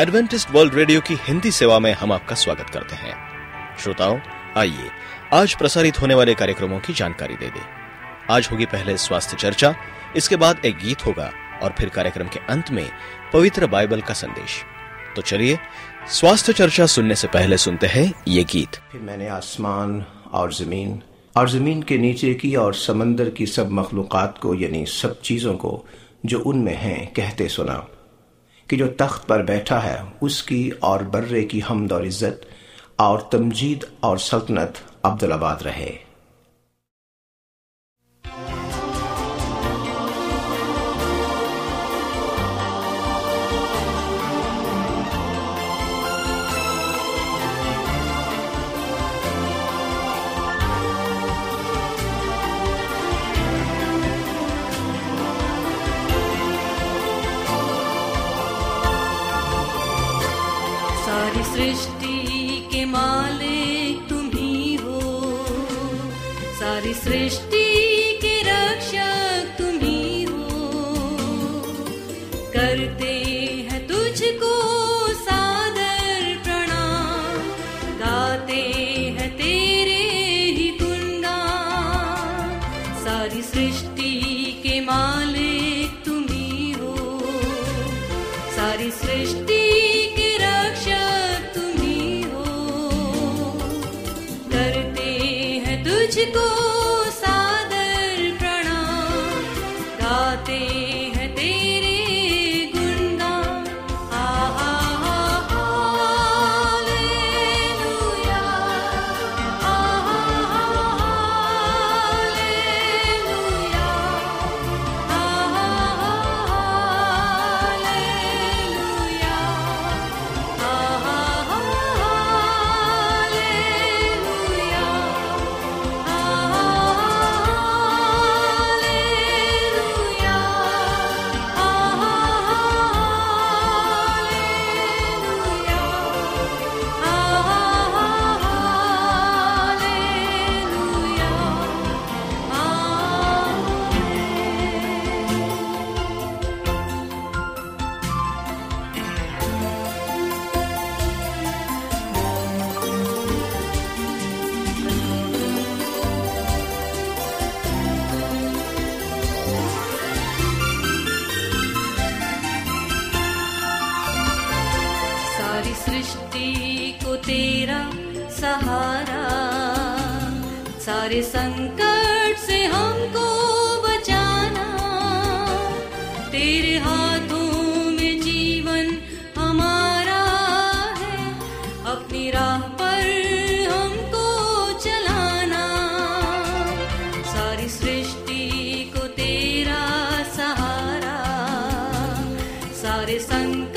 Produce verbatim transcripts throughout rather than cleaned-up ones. Adventist world radio की हिंदी सेवा में हम आपका स्वागत करते हैं। श्रोताओं, आइए आज प्रसारित होने वाले कार्यक्रमों की जानकारी दे दें। आज होगी पहले स्वास्थ्य चर्चा, इसके बाद एक गीत होगा और फिर कार्यक्रम के अंत में पवित्र बाइबल का संदेश। तो चलिए स्वास्थ्य चर्चा सुनने से पहले सुनते हैं ये गीत। फिर मैंने आसमान और जमीन और जमीन के नीचे की और समंदर की सब मखलूकात को, यानी सब चीजों को जो उनमें है, कहते सुना कि जो तख्त पर बैठा है उसकी और बर्रे की हमद और इज्जत और तमजीद और सल्तनत अब्दुलाबाद रहे। सृष्टि के मालिक तुम ही हो, सारी सृष्टि के रक्षक तुम ही हो, करते हैं तुझको सादर प्रणाम, गाते हैं तेरे ही गुणगान। सारी सृष्टि के मालिक तुम ही हो, सारी सृष्टि तुझको सादर प्रणाम, गाते हैं तेरे गुणगान। आहा हालेलुया, आहा हालेलुया, आहा हालेलुया, आहा हालेलुया, सहारा, सारे संकट से हमको बचाना, तेरे हाथों में जीवन हमारा है, अपनी राह पर हमको चलाना। सारी सृष्टि को तेरा सहारा, सारे संकट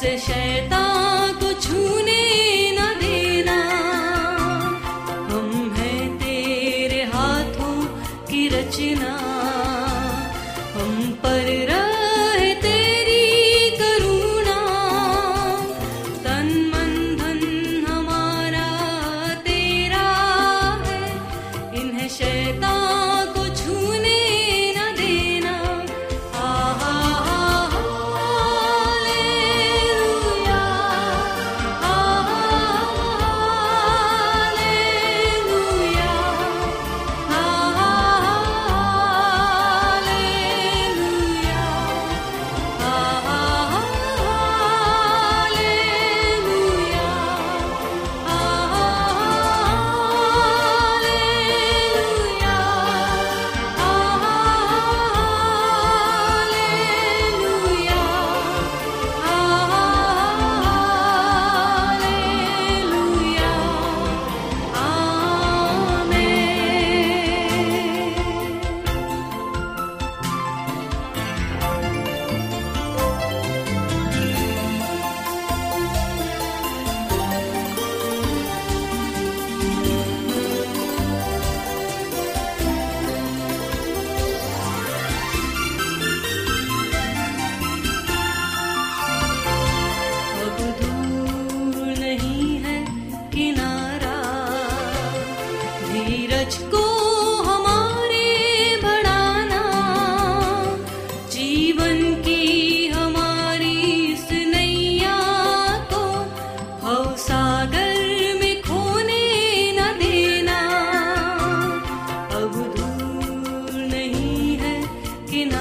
से शैतान को छूने न देना, हम हैं तेरे हाथों की रचना, हम पर रहे तेरी करुणा, तन मन धन हमारा तेरा है, इन्हें शैतान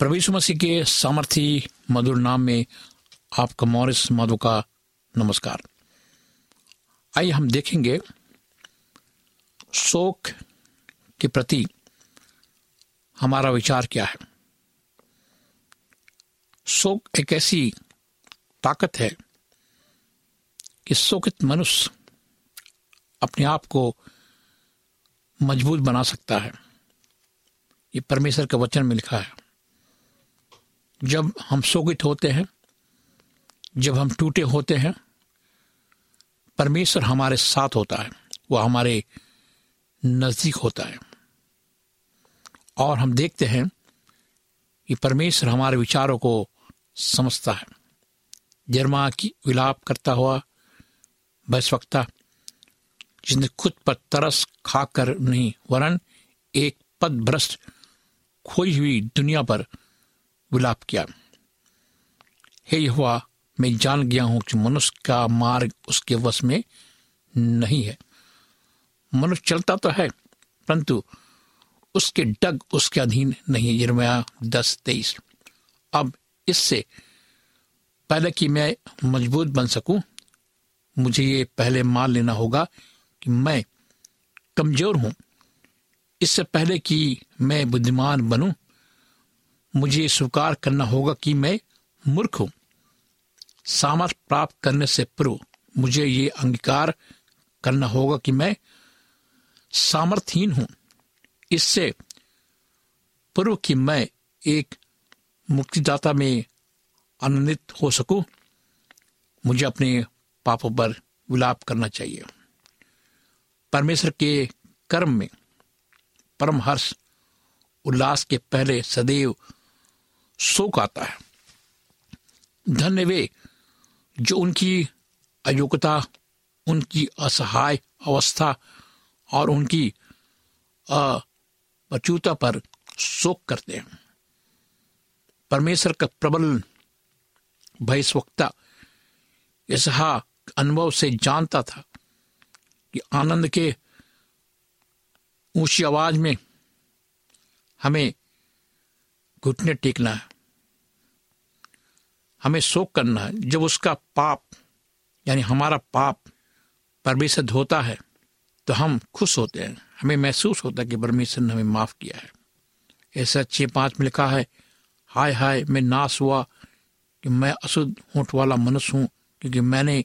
प्रभु यीशु मसीह के सामर्थी मधुर नाम में आपका मॉरिस माधो का नमस्कार। आइए हम देखेंगे शोक के प्रति हमारा विचार क्या है। शोक एक ऐसी ताकत है कि शोकित मनुष्य अपने आप को मजबूत बना सकता है। ये परमेश्वर के वचन में लिखा है। जब हम शोकित होते हैं, जब हम टूटे होते हैं, परमेश्वर हमारे साथ होता है, वह हमारे नजदीक होता है और हम देखते हैं कि परमेश्वर हमारे विचारों को समझता है। यिर्मयाह की विलाप करता हुआ भविष्यवक्ता, जिसने खुद पर तरस खाकर नहीं वरन एक पथभ्रष्ट खोई हुई दुनिया पर विलाप किया, हे यहोवा, मैं जान गया हूं कि मनुष्य का मार्ग उसके वश में नहीं है। मनुष्य चलता तो है परंतु उसके डग उसके अधीन नहीं है। यिर्मयाह दस तेईस। अब इससे पहले कि मैं मजबूत बन सकूं, मुझे ये पहले मान लेना होगा कि मैं कमजोर हूं। इससे पहले कि मैं बुद्धिमान बनूं, मुझे स्वीकार करना होगा कि मैं मूर्ख हूं। सामर्थ प्राप्त करने से पूर्व मुझे ये अंगीकार करना होगा कि मैं सामर्थहीन हूं। इससे पूर्व कि मैं एक मुक्तिदाता में आनंदित हो सकूं, मुझे अपने पापों पर विलाप करना चाहिए। परमेश्वर के कर्म में परम हर्ष उल्लास के पहले सदैव शोक आता है। धन्य वे जो उनकी अयोग्यता, उनकी असहाय अवस्था और उनकी अपचूता पर शोक करते हैं। परमेश्वर का प्रबल भयस्वक्ता इसहा अनुभव से जानता था कि आनंद के ऊंची आवाज में हमें घुटने टेकना है, हमें शोक करना है। जब उसका पाप यानी हमारा पाप परमेश्वर धोता है तो हम खुश होते हैं, हमें महसूस होता है कि परमेश्वर ने हमें माफ किया है। ऐसा छः पाँच में लिखा है, हाय हाय मैं नाश हुआ कि मैं अशुद्ध होंठ वाला मनुष्य हूँ, क्योंकि मैंने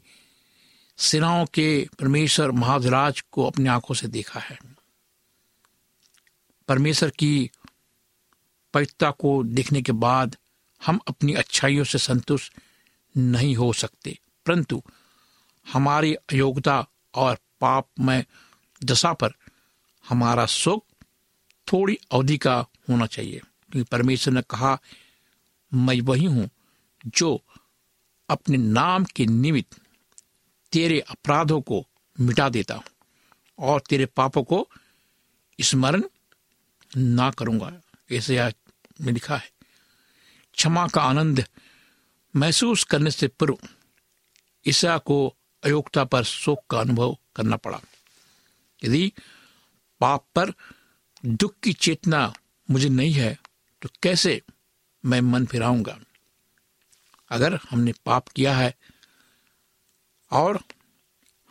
सेनाओं के परमेश्वर महाराज को अपनी आंखों से देखा है। परमेश्वर की पवित्रता को देखने के बाद हम अपनी अच्छाइयों से संतुष्ट नहीं हो सकते, परंतु हमारी अयोग्यता और पाप में दशा पर हमारा शोक थोड़ी अवधि का होना चाहिए, क्योंकि परमेश्वर ने कहा मैं वही हूँ जो अपने नाम के निमित्त तेरे अपराधों को मिटा देता हूँ और तेरे पापों को स्मरण ना करूँगा। ऐसे आज में लिखा है, क्षमा का आनंद महसूस करने से पूर्व ईसा को अयोग्यता पर शोक का अनुभव करना पड़ा। यदि पाप पर दुख की चेतना मुझे नहीं है तो कैसे मैं मन फिराऊंगा। अगर हमने पाप किया है और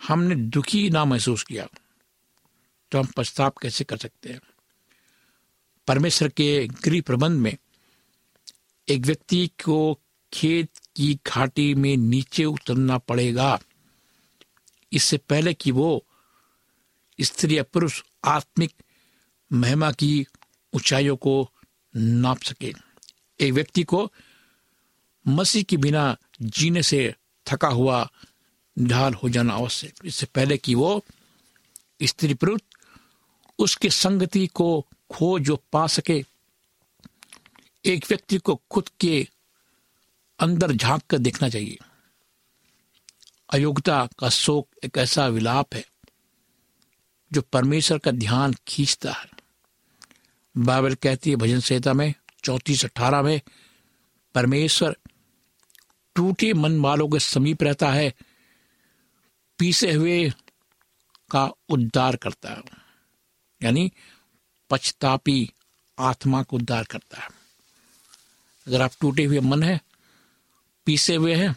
हमने दुखी ना महसूस किया तो हम पछतावा कैसे कर सकते हैं। परमेश्वर के गृह प्रबंध में एक व्यक्ति को खेत की घाटी में नीचे उतरना पड़ेगा, इससे पहले कि वो स्त्री या पुरुष आत्मिक महिमा की ऊंचाइयों को नाप सके। एक व्यक्ति को मसीह के बिना जीने से थका हुआ ढाल हो जाना आवश्यक, इससे पहले कि वो स्त्री पुरुष उसके संगति को खो जो पा सके। एक व्यक्ति को खुद के अंदर झांक कर देखना चाहिए। अयोग्यता का शोक एक ऐसा विलाप है जो परमेश्वर का ध्यान खींचता है। बाइबल कहती है भजन संहिता में चौंतीस अठारह में, परमेश्वर टूटे मन वालों के समीप रहता है, पीसे हुए का उद्धार करता है, यानी पछतापी आत्मा को उद्धार करता है। अगर आप टूटे हुए मन है, पीसे हुए हैं,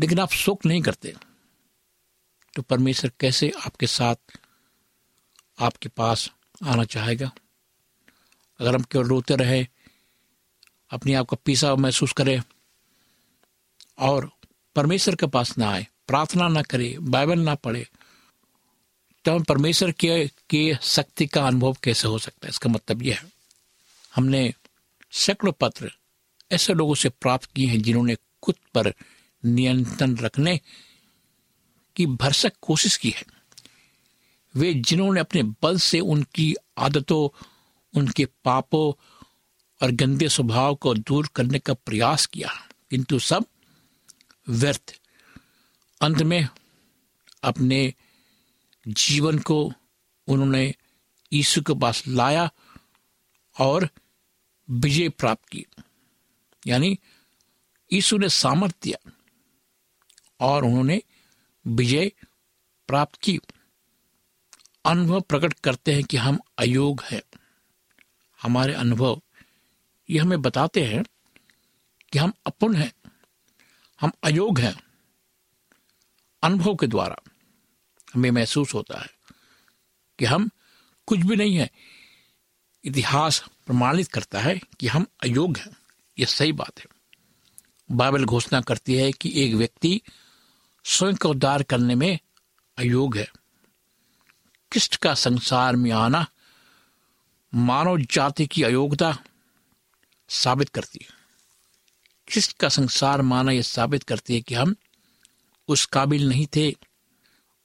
लेकिन आप शोक नहीं करते तो परमेश्वर कैसे आपके साथ आपके पास आना चाहेगा। अगर हम केवल रोते रहे, अपने आप को पीसा महसूस करें और परमेश्वर के पास ना आए, प्रार्थना ना करे, बाइबल ना पढ़े, तो हम परमेश्वर के, के शक्ति का अनुभव कैसे हो सकता है। इसका मतलब यह है, हमने सैकड़ों पत्र ऐसे लोगों से प्राप्त किए हैं जिन्होंने खुद पर नियंत्रण रखने की भरसक कोशिश की है। वे जिन्होंने अपने बल से उनकी आदतों, उनके पापों और गंदे स्वभाव को दूर करने का प्रयास किया, किंतु सब व्यर्थ। अंत में अपने जीवन को उन्होंने यीशु के पास लाया और विजय प्राप्त की, यानी यीशु ने सामर्थ्य दिया और उन्होंने विजय प्राप्त की। अनुभव प्रकट करते हैं कि हम अयोग हैं। हमारे अनुभव ये हमें बताते हैं कि हम अपुन हैं, हम अयोग हैं। अनुभव के द्वारा हमें महसूस होता है कि हम कुछ भी नहीं हैं। इतिहास प्रमाणित करता है कि हम अयोग हैं, यह सही बात है। बाइबल घोषणा करती है कि एक व्यक्ति स्वयं का उद्धार करने में अयोग है। क्रिस्ट का संसार में आना मानव जाति की अयोग्यता साबित करती है। ख्रिस्ट का संसार माना यह साबित करती है कि हम उस काबिल नहीं थे,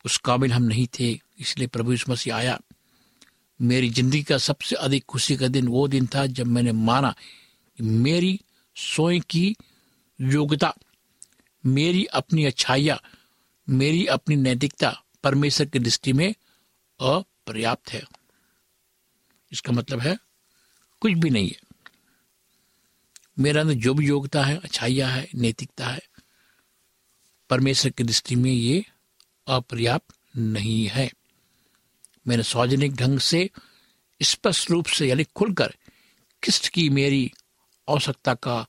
उस काबिल हम नहीं थे, इसलिए प्रभु यीशु मसीह आया। मेरी जिंदगी का सबसे अधिक खुशी का दिन वो दिन था जब मैंने माना मेरी स्वयं की योग्यता, मेरी अपनी अच्छाइयाँ, मेरी अपनी नैतिकता परमेश्वर की दृष्टि में अपर्याप्त है। इसका मतलब है कुछ भी नहीं है। मेरे अंदर जो भी योग्यता है, अच्छाइयाँ है, नैतिकता है, परमेश्वर की दृष्टि में ये अपर्याप्त नहीं है। मैंने सार्वजनिक ढंग से स्पष्ट रूप से यानी खुलकर ख्रिस्ट की मेरी आवश्यकता का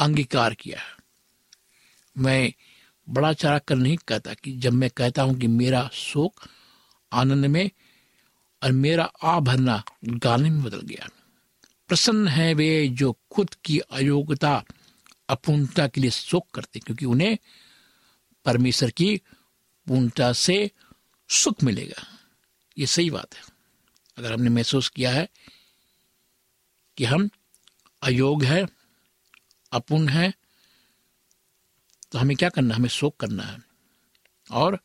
अंगीकार किया है। मैं बड़ा चढ़ा कर नहीं कहता कि जब मैं कहता हूं कि मेरा शोक आनंद में और मेरा आ भरना गाने में बदल गया। प्रसन्न है वे जो खुद की अयोग्यता अपूर्णता के लिए शोक करते, क्योंकि उन्हें परमेश्वर की पूर्णता से सुख मिलेगा। ये सही बात है। अगर हमने महसूस किया है कि हम अयोग्य है, अपूर्ण है, तो हमें क्या करना है? हमें शोक करना है और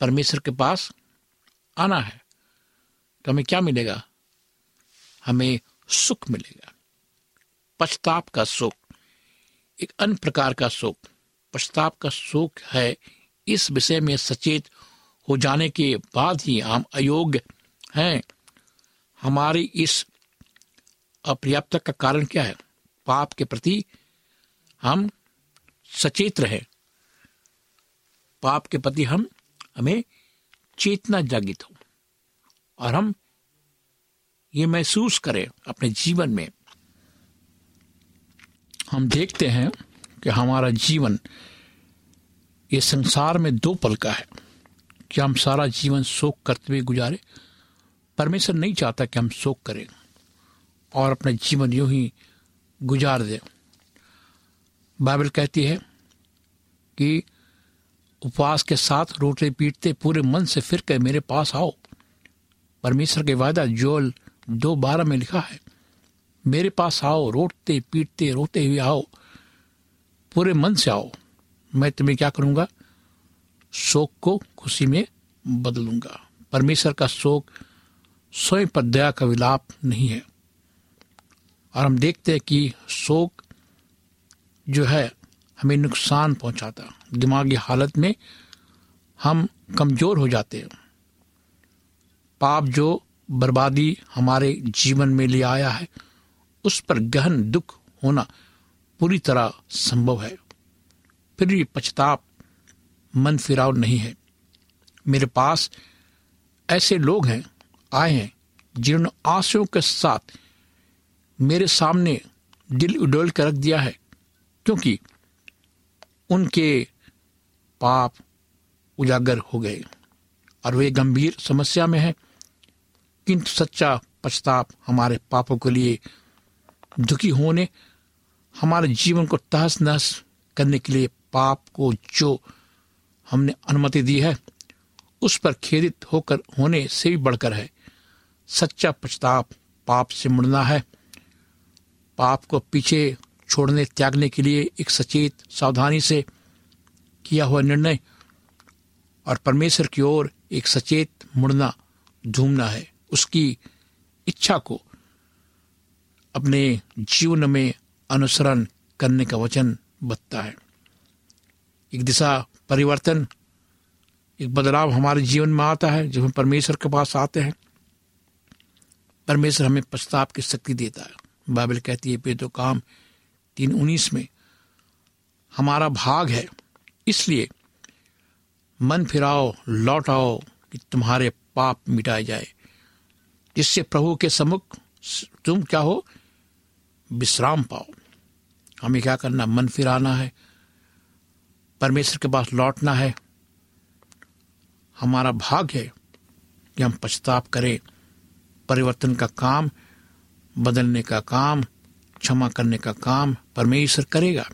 परमेश्वर के पास आना है। तो हमें क्या मिलेगा? हमें सुख मिलेगा। पश्चाताप का शोक एक अन्य प्रकार का शोक, पश्चाताप का शोक है। इस विषय में सचेत हो जाने के बाद ही हम अयोग्य हैं। हमारी इस अपर्याप्तता का कारण क्या है? पाप के प्रति हम सचेत रहे, पाप के प्रति हम हमें चेतना जागृत हो और हम ये महसूस करें अपने जीवन में। हम देखते हैं कि हमारा जीवन ये संसार में दो पल का है। क्या हम सारा जीवन शोक करते हुए गुजारे? परमेश्वर नहीं चाहता कि हम शोक करें और अपना जीवन यूं ही गुजार दें। बाइबल कहती है कि उपवास के साथ रोटी पीटते पूरे मन से फिर कर मेरे पास आओ। परमेश्वर के वादा जोल दो बारह में लिखा है, मेरे पास आओ, रोटते पीटते रोते हुए आओ, पूरे मन से आओ, मैं तुम्हें क्या करूँगा? शोक को खुशी में बदलूंगा। परमेश्वर का शोक स्वयं पर दया का विलाप नहीं है। और हम देखते हैं कि शोक जो है हमें नुकसान पहुंचाता, दिमागी हालत में हम कमज़ोर हो जाते हैं। पाप जो बर्बादी हमारे जीवन में ले आया है उस पर गहन दुख होना पूरी तरह संभव है। फिर भी पश्चाताप मन फिराव नहीं है। मेरे पास ऐसे लोग हैं, आए हैं, जिन्होंने आंसुओं के साथ मेरे सामने दिल उडोल कर रख दिया है, क्योंकि उनके पाप उजागर हो गए और वे गंभीर समस्या में हैं। किंतु सच्चा पश्चाताप हमारे पापों के लिए दुखी होने, हमारे जीवन को तहस नहस करने के लिए पाप को जो हमने अनुमति दी है उस पर खेदित होकर होने से भी बढ़कर है। सच्चा पश्चाताप पाप से मुड़ना है। पाप को पीछे छोड़ने त्यागने के लिए एक सचेत सावधानी से किया हुआ निर्णय और परमेश्वर की ओर एक सचेत मुड़ना झूमना है। उसकी इच्छा को अपने जीवन में अनुसरण करने का वचन बतता है। एक दिशा परिवर्तन, एक बदलाव हमारे जीवन में आता है जब हम परमेश्वर के पास आते हैं। परमेश्वर हमें पश्चाताप की शक्ति देता है। बाइबल कहती है पेदो काम तीन उन्नीस में हमारा भाग है, इसलिए मन फिराओ, लौट आओ कि तुम्हारे पाप मिटाए जाए, जिससे प्रभु के सम्मुख तुम क्या हो? विश्राम पाओ। हमें क्या करना? मन फिराना है, परमेश्वर के पास लौटना है। हमारा भाग है कि हम पश्चाताप करें। परिवर्तन का काम, बदलने का काम, क्षमा करने का काम परमेश्वर करेगा।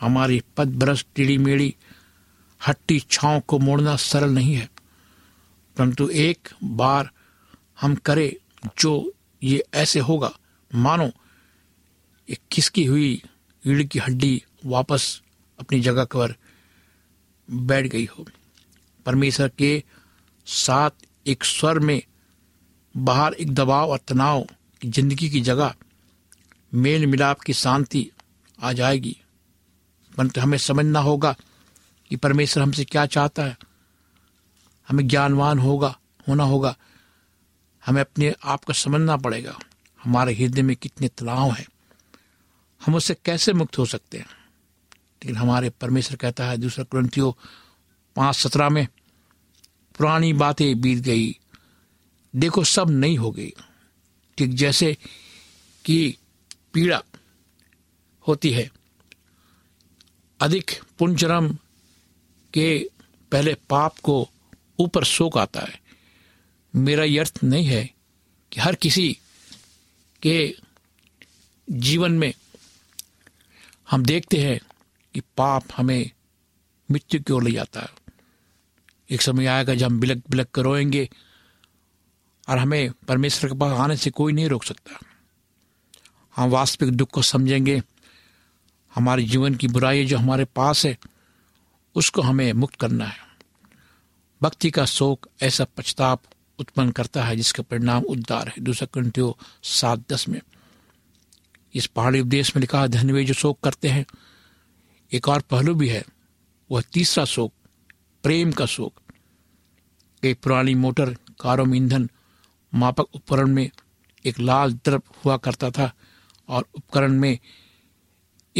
हमारी पदभ्रष्ट टीढ़ी मेढ़ी हट्टी छाँव को मोड़ना सरल नहीं है, परंतु एक बार हम करें जो ये ऐसे होगा मानो एक खिसकी हुई रीढ़ की हड्डी वापस अपनी जगह पर बैठ गई हो। परमेश्वर के साथ एक स्वर में बाहर एक दबाव और तनाव की जिंदगी की जगह मेल मिलाप की शांति आ जाएगी। परंतु हमें समझना होगा कि परमेश्वर हमसे क्या चाहता है। हमें ज्ञानवान होगा होना होगा। हमें अपने आप को समझना पड़ेगा, हमारे हृदय में कितने तनाव हैं, हम उससे कैसे मुक्त हो सकते हैं। लेकिन हमारे परमेश्वर कहता है दूसरा कुरिन्थियों पाँच सत्रह में, पुरानी बातें बीत गई, देखो सब नई हो गई। ठीक जैसे कि पीड़ा होती है अधिक पुनर्जन्म के पहले पाप को ऊपर शोक आता है। मेरा यह अर्थ नहीं है कि हर किसी के जीवन में हम देखते हैं कि पाप हमें मृत्यु की ओर ले जाता है। एक समय आएगा जब हम बिलक बिलक कर रोएंगे और हमें परमेश्वर के पास आने से कोई नहीं रोक सकता। हम वास्तविक दुख को समझेंगे, हमारे जीवन की बुराई जो हमारे पास है उसको हमें मुक्त करना है। भक्ति का शोक ऐसा पश्चाताप उत्पन्न करता है जिसका परिणाम उद्धार है। दूसरा कुरिन्थियों सात दस में इस पहाड़ी उपदेश में लिखा है, धन्य वे जो शोक करते हैं। एक और पहलू भी है, वह तीसरा शोक प्रेम का शोक। कई पुरानी मोटर कारों में ईंधन मापक उपकरण में एक लाल द्रव हुआ करता था और उपकरण में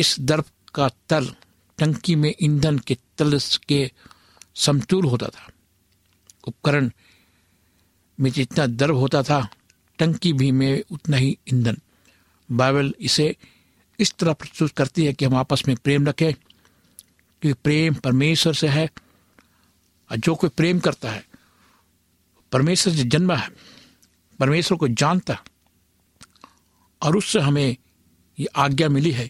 इस द्रव का तल टंकी में ईंधन के तल के समतुल होता था। उपकरण में जितना द्रव होता था टंकी भी में उतना ही ईंधन। बाइबल इसे इस तरह प्रस्तुत करती है कि हम आपस में प्रेम रखें, क्योंकि प्रेम परमेश्वर से है और जो कोई प्रेम करता है परमेश्वर से जन्मा है, परमेश्वर को जानता है और उससे हमें ये आज्ञा मिली है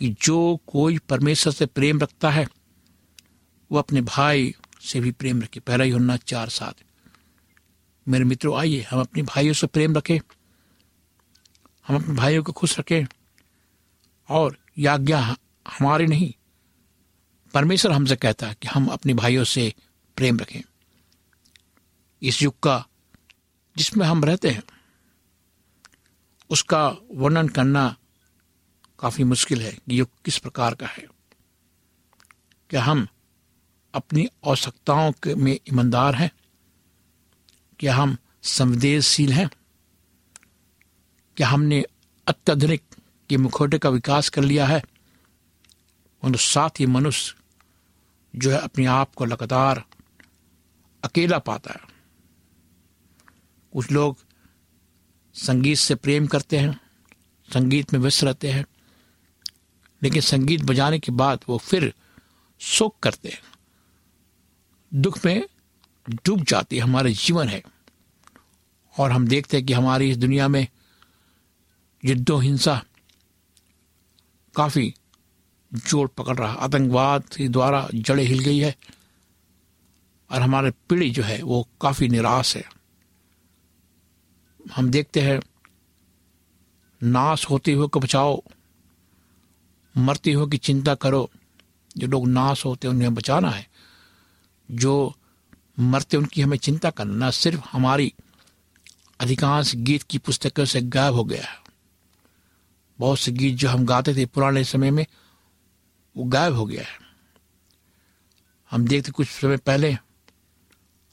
कि जो कोई परमेश्वर से प्रेम रखता है वो अपने भाई से भी प्रेम रखे। पहला यूहन्ना चार सात। मेरे मित्रों आइए हम अपने भाइयों से प्रेम रखें, हम अपने भाइयों को खुश रखें। और यह आज्ञा हमारी नहीं, परमेश्वर हमसे कहता है कि हम अपने भाइयों से प्रेम रखें। इस युग का जिसमें हम रहते हैं उसका वर्णन करना काफ़ी मुश्किल है कि युग किस प्रकार का है। क्या हम अपनी आवश्यकताओं के में ईमानदार हैं? क्या हम संवेदनशील हैं? क्या हमने अत्याधुनिक के मुखौटे का विकास कर लिया है? और साथ ही मनुष्य जो है अपने आप को लगातार अकेला पाता है। कुछ लोग संगीत से प्रेम करते हैं, संगीत में व्यस्त रहते हैं, लेकिन संगीत बजाने के बाद वो फिर शोक करते हैं, दुख में डूब जाती है। हमारे जीवन है और हम देखते हैं कि हमारी इस दुनिया में युद्धों हिंसा काफ़ी जोर पकड़ रहा, आतंकवाद के द्वारा जड़ें हिल गई है और हमारे पीढ़ी जो है वो काफ़ी निराश है। हम देखते हैं नाश होते हुए को बचाओ, मरते हुए की चिंता करो। जो लोग नाश होते हैं उन्हें बचाना है, जो मरते उनकी हमें चिंता करना सिर्फ हमारी अधिकांश गीत की पुस्तकों से गायब हो गया है। बहुत से गीत जो हम गाते थे पुराने समय में वो गायब हो गया है। हम देखते कुछ समय पहले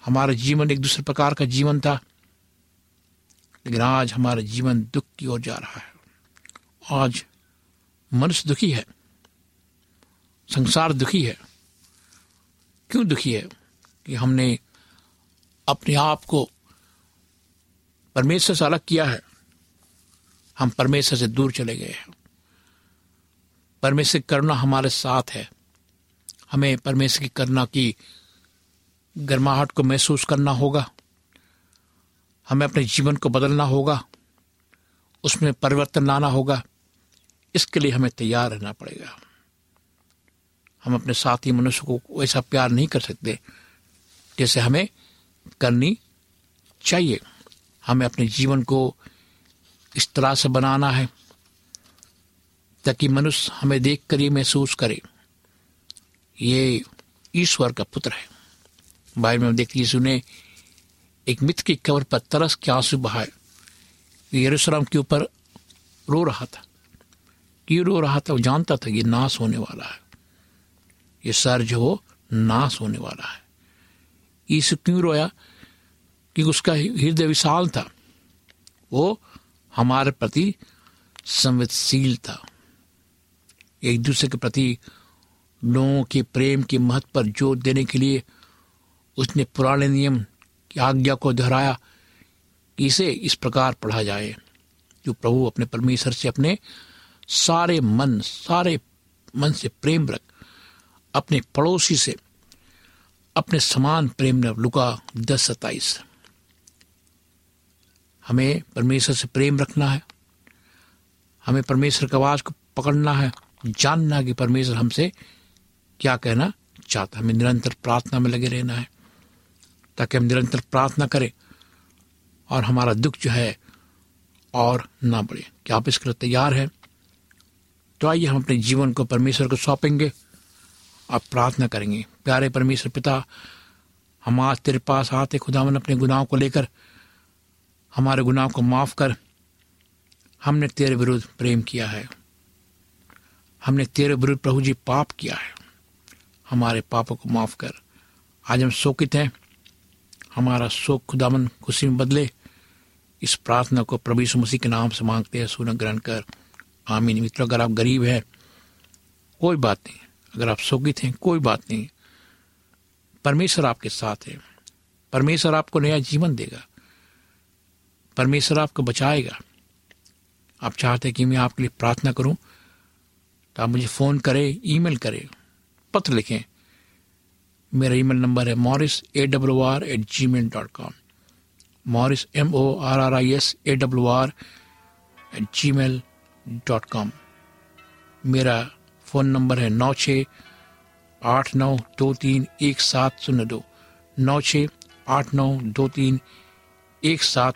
हमारा जीवन एक दूसरे प्रकार का जीवन था, लेकिन आज हमारा जीवन दुख की ओर जा रहा है। आज मनुष्य दुखी है, संसार दुखी है। क्यों दुखी है? कि हमने अपने आप को परमेश्वर से अलग किया है, हम परमेश्वर से दूर चले गए हैं। परमेश्वर की करुणा हमारे साथ है, हमें परमेश्वर की करुणा की गर्माहट को महसूस करना होगा, हमें अपने जीवन को बदलना होगा, उसमें परिवर्तन लाना होगा। इसके लिए हमें तैयार रहना पड़ेगा। हम अपने साथी मनुष्य को ऐसा प्यार नहीं कर सकते जैसे हमें करनी चाहिए। हमें अपने जीवन को इस तरह से बनाना है ताकि मनुष्य हमें देखकर ये महसूस करे ये ईश्वर का पुत्र है। बाइबल में हम देखते हैं यीशु ने एक मित्र की कब्र पर तरस के आंसू बहाए। यरूशलेम के ऊपर रो रहा था, क्यों रो रहा था? वो जानता था ये नाश होने वाला है, ये शहर जो हो नाश होने वाला है। यीशु क्यों रोया? क्योंकि उसका हृदय विशाल था, वो हमारे प्रति संवेदनशील था, एक दूसरे के प्रति लोगों के प्रेम के महत्व पर जोर देने के लिए उसने पुराने नियम की आज्ञा को दोहराया कि इसे इस प्रकार पढ़ा जाए जो प्रभु अपने परमेश्वर से अपने सारे मन सारे मन से प्रेम रख, अपने पड़ोसी से अपने समान प्रेम रख। लुका दस सत्ताईस। हमें परमेश्वर से प्रेम रखना है, हमें परमेश्वर की आवाज़ को पकड़ना है, जानना है कि परमेश्वर हमसे क्या कहना चाहता है। हमें निरंतर प्रार्थना में लगे रहना है ताकि हम निरंतर प्रार्थना करें और हमारा दुख जो है और ना बढ़े। क्या आप इसके लिए तैयार हैं? तो आइए हम अपने जीवन को परमेश्वर को सौंपेंगे और प्रार्थना करेंगे। प्यारे परमेश्वर पिता, हम आज तेरे पास आते खुदावन अपने गुनाहों को लेकर, हमारे गुनाहों को माफ़ कर। हमने तेरे विरुद्ध प्रेम किया है, हमने तेरे विरुद्ध प्रभु जी पाप किया है, हमारे पापों को माफ़ कर। आज हम शोकित हैं, हमारा शोक खुदावन खुशी में बदले। इस प्रार्थना को प्रभु यीशु मसीह के नाम से मांगते हैं, सुन ग्रहण कर, आमीन। मित्रों, अगर आप गरीब हैं कोई बात नहीं, अगर आप शोकित हैं कोई बात नहीं, परमेश्वर आपके साथ है। परमेश्वर आपको नया जीवन देगा, परमेश्वर आपको बचाएगा। आप चाहते हैं कि मैं आपके लिए प्रार्थना करूं तो आप मुझे फ़ोन करें, ईमेल करें, पत्र लिखें। मेरा ईमेल नंबर है Morris A W R at G mail dot com, Morris M O R R I S A W R at G mail dot com. मेरा फ़ोन नंबर है नौ छः आठ नौ दो तीन एक सात शून्य दो, नौ छः आठ नौ दो तीन एक सात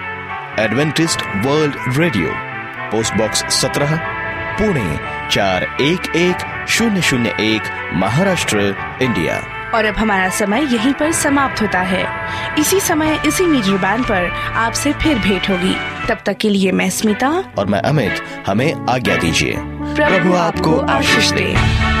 Adventist world radio, post box सत्रह, पुणे चार एक एक शून्य शून्य एक, महाराष्ट्र, इंडिया। और अब हमारा समय यहीं पर समाप्त होता है। इसी समय इसी मीटर बैंड पर आपसे फिर भेंट होगी। तब तक के लिए मैं स्मिता और मैं अमित, हमें आज्ञा दीजिए। प्रभु आपको आशीष दे।